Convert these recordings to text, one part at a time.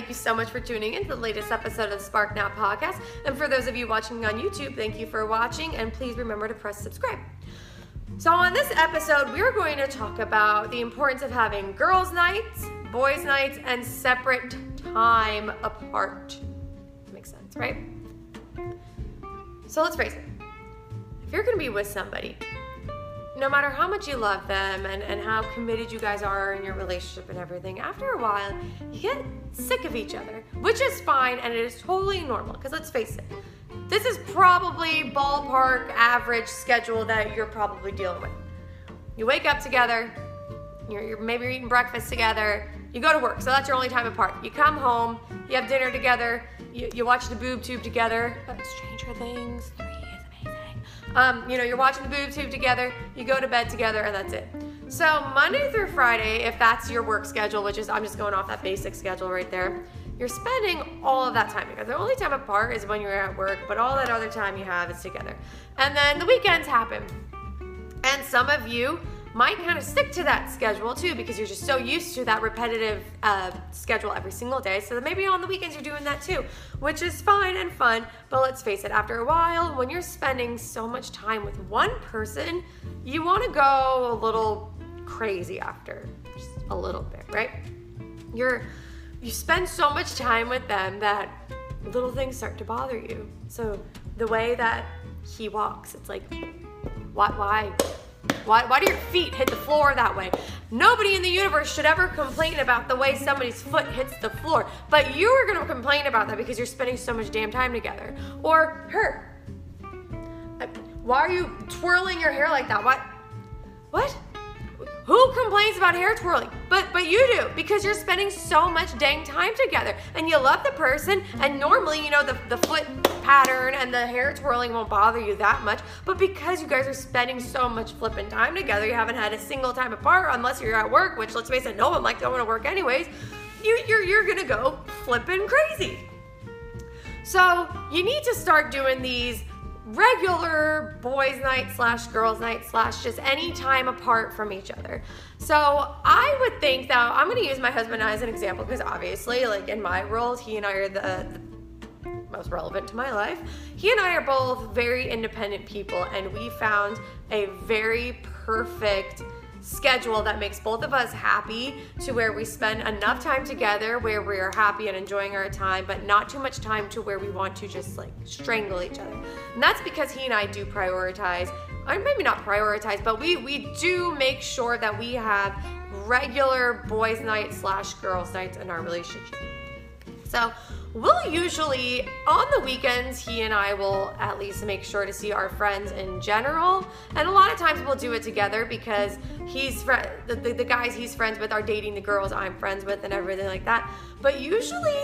thank you so much for tuning in to the latest episode of the Spark Now Podcast. And for those of you watching on YouTube, thank you for watching, and please remember to press subscribe. So on this episode, we're going to talk about the importance of having girls' nights, boys' nights, and separate time apart. Makes sense, right? So let's face it. If you're going to be with somebody, no matter how much you love them and how committed you guys are in your relationship and everything, after a while, you get sick of each other, which is fine, and it is totally normal, because let's face it. This is probably ballpark average schedule that you're probably dealing with. You wake up together, you're eating breakfast together, you go to work, so that's your only time apart. You come home, you have dinner together, you watch the boob tube together. Stranger Things 3 is amazing. You're watching the boob tube together, you go to bed together, and that's it. So Monday through Friday, if that's your work schedule, which is, I'm just going off that basic schedule right there, you're spending all of that time together. The only time apart is when you're at work, but all that other time you have is together. And then the weekends happen. And some of you might kind of stick to that schedule too, because you're just so used to that repetitive schedule every single day. So maybe on the weekends you're doing that too, which is fine and fun, but let's face it, after a while, when you're spending so much time with one person, you want to go a little crazy after, just a little bit, right? You spend so much time with them that little things start to bother you. So the way that he walks, it's like, why do your feet hit the floor that way? Nobody in the universe should ever complain about the way somebody's foot hits the floor, but you are going to complain about that because you're spending so much damn time together. Or her. Why are you twirling your hair like that? What? Who complains about hair twirling? But you do, because you're spending so much dang time together and you love the person, and normally, the foot pattern and the hair twirling won't bother you that much, but because you guys are spending so much flipping time together, you haven't had a single time apart unless you're at work, which let's face it, no one likes going to work anyways, you're gonna go flipping crazy. So you need to start doing these regular boys' night / girls' night / just any time apart from each other. So I would think that I'm going to use my husband as an example, because obviously, like in my world, he and I are the most relevant to my life. He and I are both very independent people, and we found a very perfect schedule that makes both of us happy, to where we spend enough time together where we are happy and enjoying our time, but not too much time to where we want to just like strangle each other. And that's because he and I do prioritize, or maybe not prioritize, but we do make sure that we have regular boys' night / girls' nights in our relationship. So we'll usually, on the weekends, he and I will at least make sure to see our friends in general. And a lot of times we'll do it together, because the guys he's friends with are dating the girls I'm friends with and everything like that. But usually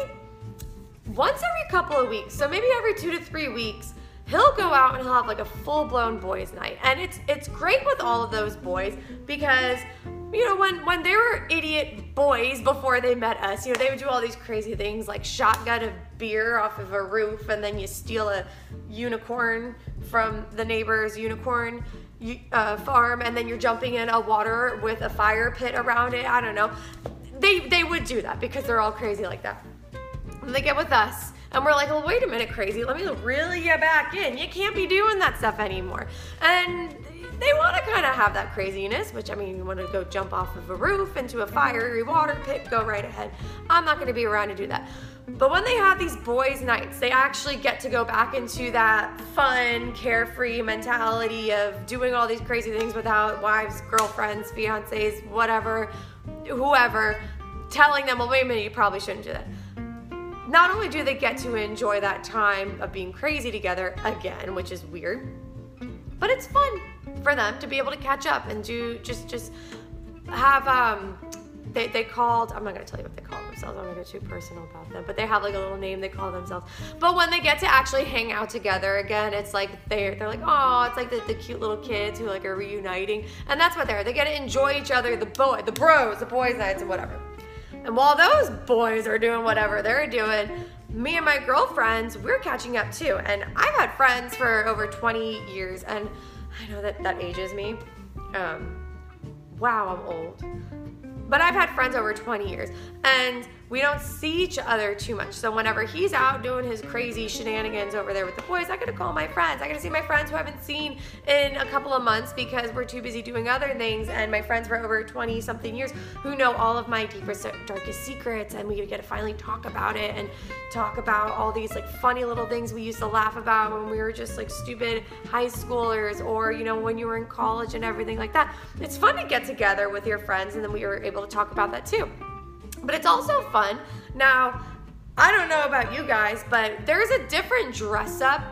once every couple of weeks, so maybe every 2 to 3 weeks, he'll go out and he'll have like a full-blown boys' night. And it's great with all of those boys, because when they were idiot boys before they met us, they would do all these crazy things like shotgun a beer off of a roof, and then you steal a unicorn from the neighbor's unicorn farm, and then you're jumping in a water with a fire pit around it. I don't know. They would do that because they're all crazy like that. And they get with us, and we're like, well, wait a minute, crazy. Let me reel you back in. You can't be doing that stuff anymore. And they want to kind of have that craziness, which, I mean, you want to go jump off of a roof into a fiery water pit, go right ahead. I'm not going to be around to do that. But when they have these boys' nights, they actually get to go back into that fun, carefree mentality of doing all these crazy things without wives, girlfriends, fiancés, whatever, whoever, telling them, well, wait a minute, you probably shouldn't do that. Not only do they get to enjoy that time of being crazy together again, which is weird, but it's fun for them to be able to catch up and do just have they called, I'm not gonna tell you what they call themselves, I'm gonna go too personal about them, but they have like a little name they call themselves. But when they get to actually hang out together again, it's like they're like, oh, it's like the cute little kids who like are reuniting, and that's what they get to enjoy each other, the bros, the boys' nights and whatever. And while those boys are doing whatever they're doing, me and my girlfriends, we're catching up too. And I've had friends for over 20 years, and I know that ages me. Wow, I'm old. But I've had friends over 20 years, and we don't see each other too much. So whenever he's out doing his crazy shenanigans over there with the boys, I gotta call my friends. I gotta see my friends who I haven't seen in a couple of months because we're too busy doing other things. And my friends for over 20 something years who know all of my deepest, darkest secrets, and we get to finally talk about it and talk about all these like funny little things we used to laugh about when we were just like stupid high schoolers, or you know, when you were in college and everything like that. It's fun to get together with your friends, and then we were able to talk about that too. But it's also fun. Now, I don't know about you guys, but there's a different dress up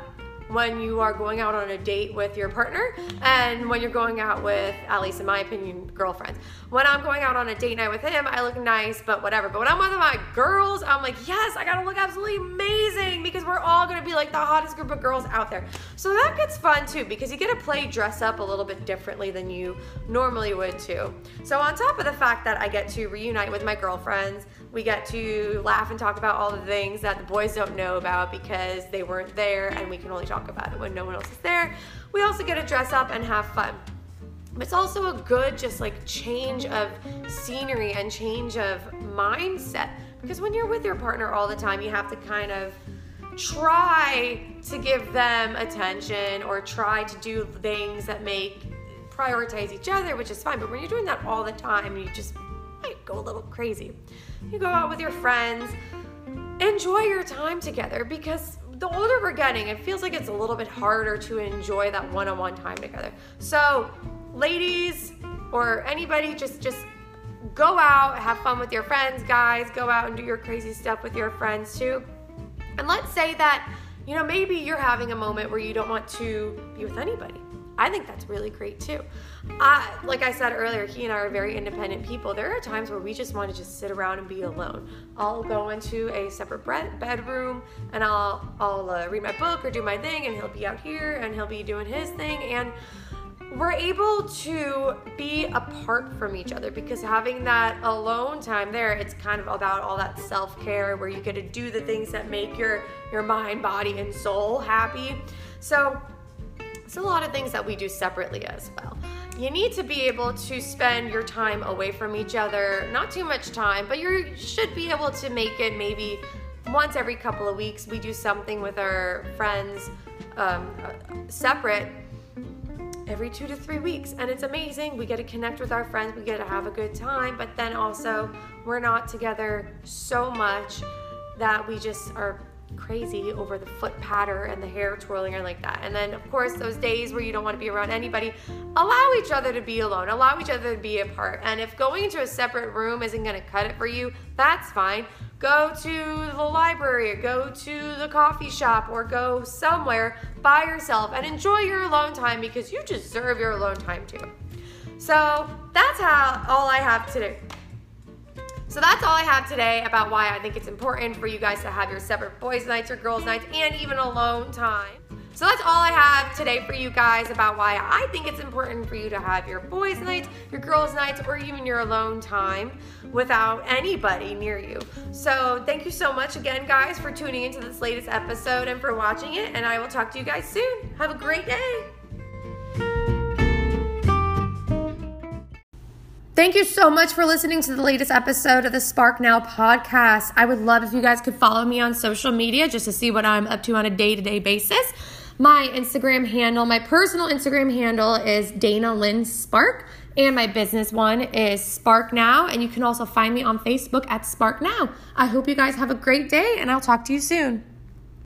when you are going out on a date with your partner and when you're going out with, at least in my opinion, girlfriends. When I'm going out on a date night with him, I look nice, but whatever. But when I'm with my girls, I'm like, yes, I gotta look absolutely amazing because we're all gonna be like the hottest group of girls out there. So that gets fun too, because you get to play dress up a little bit differently than you normally would too. So on top of the fact that I get to reunite with my girlfriends, we get to laugh and talk about all the things that the boys don't know about because they weren't there, and we can only talk about it when no one else is there. We also get to dress up and have fun. It's also a good just like change of scenery and change of mindset, because when you're with your partner all the time, you have to kind of try to give them attention or try to do things that make prioritize each other, which is fine. But when you're doing that all the time, you just might go a little crazy. You go out with your friends, enjoy your time together, because the older we're getting, it feels like it's a little bit harder to enjoy that one-on-one time together. So ladies or anybody, just go out, have fun with your friends. Guys, go out and do your crazy stuff with your friends too. And let's say that, you know, maybe you're having a moment where you don't want to be with anybody. I think that's really great too. Like I said earlier, he and I are very independent people. There are times where we just want to just sit around and be alone. I'll go into a separate bedroom and I'll read my book or do my thing, and he'll be out here and he'll be doing his thing, and we're able to be apart from each other, because having that alone time there, it's kind of about all that self-care where you get to do the things that make your mind, body, and soul happy. So it's a lot of things that we do separately as well. You need to be able to spend your time away from each other, not too much time, but you should be able to make it maybe once every couple of weeks. We do something with our friends separate every 2 to 3 weeks, and it's amazing. We get to connect with our friends, we get to have a good time, but then also we're not together so much that we just are crazy over the foot patter and the hair twirling and like that. And then of course those days where you don't want to be around anybody, allow each other to be alone, allow each other to be apart. And if going into a separate room isn't going to cut it for you, that's fine. Go to the library or go to the coffee shop or go somewhere by yourself and enjoy your alone time, because you deserve your alone time too. So that's all I have today. So that's all I have today about why I think it's important for you guys to have your separate boys' nights, your girls' nights, and even alone time. So that's all I have today for you guys about why I think it's important for you to have your boys' nights, your girls' nights, or even your alone time without anybody near you. So thank you so much again, guys, for tuning into this latest episode and for watching it, and I will talk to you guys soon. Have a great day. Thank you so much for listening to the latest episode of the Spark Now podcast. I would love if you guys could follow me on social media just to see what I'm up to on a day-to-day basis. My Instagram handle, my personal Instagram handle is Dana Lynn Spark, and my business one is Spark Now, and you can also find me on Facebook at Spark Now. I hope you guys have a great day, and I'll talk to you soon.